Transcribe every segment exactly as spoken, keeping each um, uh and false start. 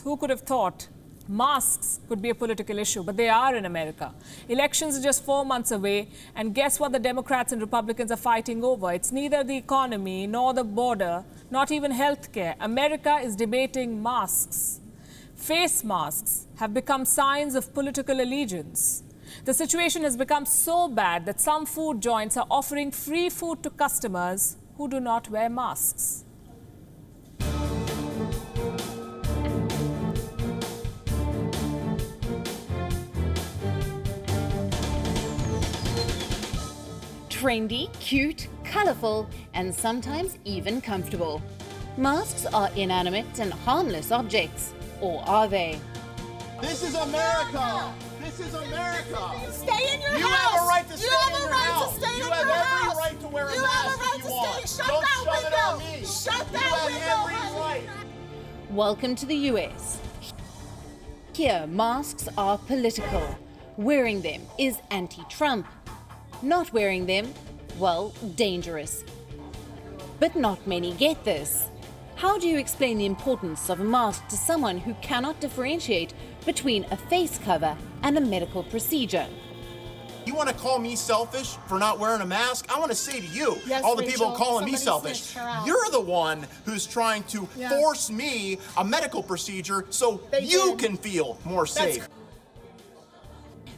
Americans. Who could have thought masks could be a political issue? But they are in America. Elections are just four months away. And guess what the Democrats and Republicans are fighting over? It's neither the economy nor the border, not even health care. America is debating masks. Face masks have become signs of political allegiance. The situation has become so bad that some food joints are offering free food to customers who do not wear masks. Trendy, cute, colorful, and sometimes even comfortable. Masks are inanimate and harmless objects, or are they? This is America! This is America! Stay in your you house! You have a right to stay in your house! You have a right to stay in your house! You have every right to wear a you mask have a right if you want! Shut Don't shove it on me! Shut that window! Right. Welcome to the U S. Here, masks are political. Wearing them is anti-Trump. Not wearing them, well, dangerous. But not many get this. How do you explain the importance of a mask to someone who cannot differentiate between a face cover and a medical procedure? You want to call me selfish for not wearing a mask? I want to say to you, yes, all the Rachel, people calling me selfish, you're the one who's trying to yes. force me a medical procedure so they you did. can feel more That's safe.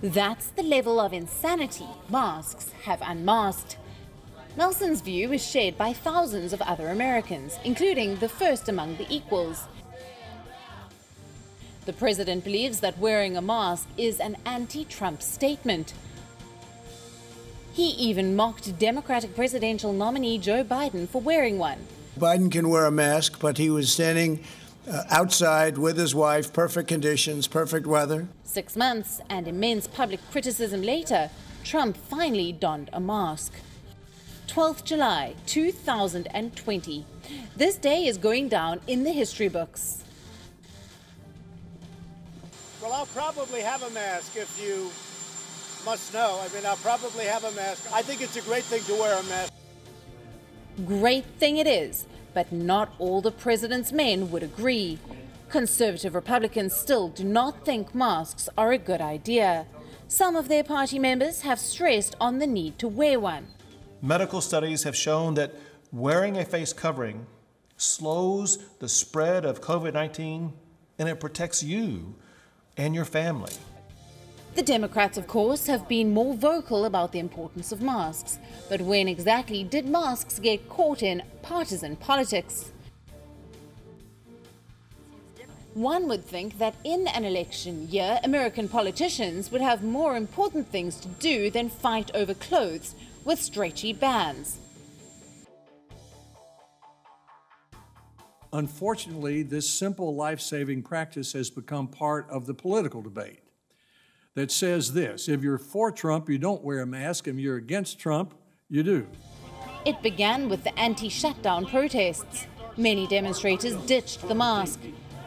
That's the level of insanity masks have unmasked. Nelson's view is shared by thousands of other Americans, including the first among the equals. The president believes that wearing a mask is an anti-Trump statement. He even mocked Democratic presidential nominee Joe Biden for wearing one. Biden can wear a mask, but he was standing uh, outside with his wife, perfect conditions, perfect weather. Six months and immense public criticism later, Trump finally donned a mask. twelfth of July, two thousand twenty. This day is going down in the history books. Well, I'll probably have a mask if you must know. I mean, I'll probably have a mask. I think it's a great thing to wear a mask. Great thing it is, but not all the president's men would agree. Conservative Republicans still do not think masks are a good idea. Some of their party members have stressed on the need to wear one. Medical studies have shown that wearing a face covering slows the spread of COVID nineteen and it protects you and your family. The Democrats, of course, have been more vocal about the importance of masks. But when exactly did masks get caught in partisan politics? One would think that in an election year, American politicians would have more important things to do than fight over clothes with stretchy bands. Unfortunately, this simple life-saving practice has become part of the political debate that says this: if you're for Trump, you don't wear a mask, and if you're against Trump, you do. It began with the anti-shutdown protests. Many demonstrators ditched the mask.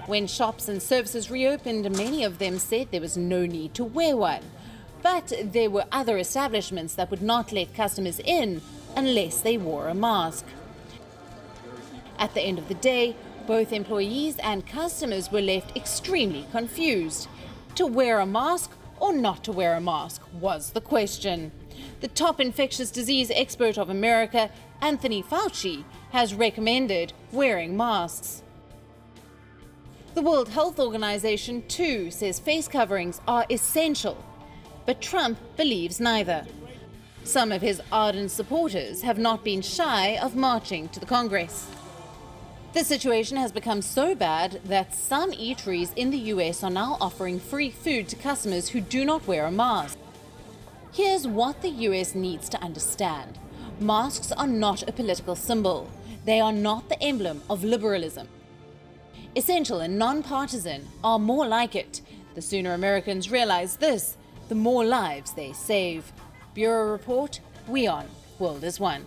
When shops and services reopened, many of them said there was no need to wear one. But there were other establishments that would not let customers in unless they wore a mask. At the end of the day, both employees and customers were left extremely confused. To wear a mask or not to wear a mask was the question. The top infectious disease expert of America, Anthony Fauci, has recommended wearing masks. The World Health Organization, too, says face coverings are essential, but Trump believes neither. Some of his ardent supporters have not been shy of marching to the Congress. The situation has become so bad that some eateries in the U S are now offering free food to customers who do not wear a mask. Here's what the U S needs to understand. Masks are not a political symbol. They are not the emblem of liberalism. Essential and non-partisan are more like it. The sooner Americans realize this, the more lives they save. Bureau Report, WeOn, World is One.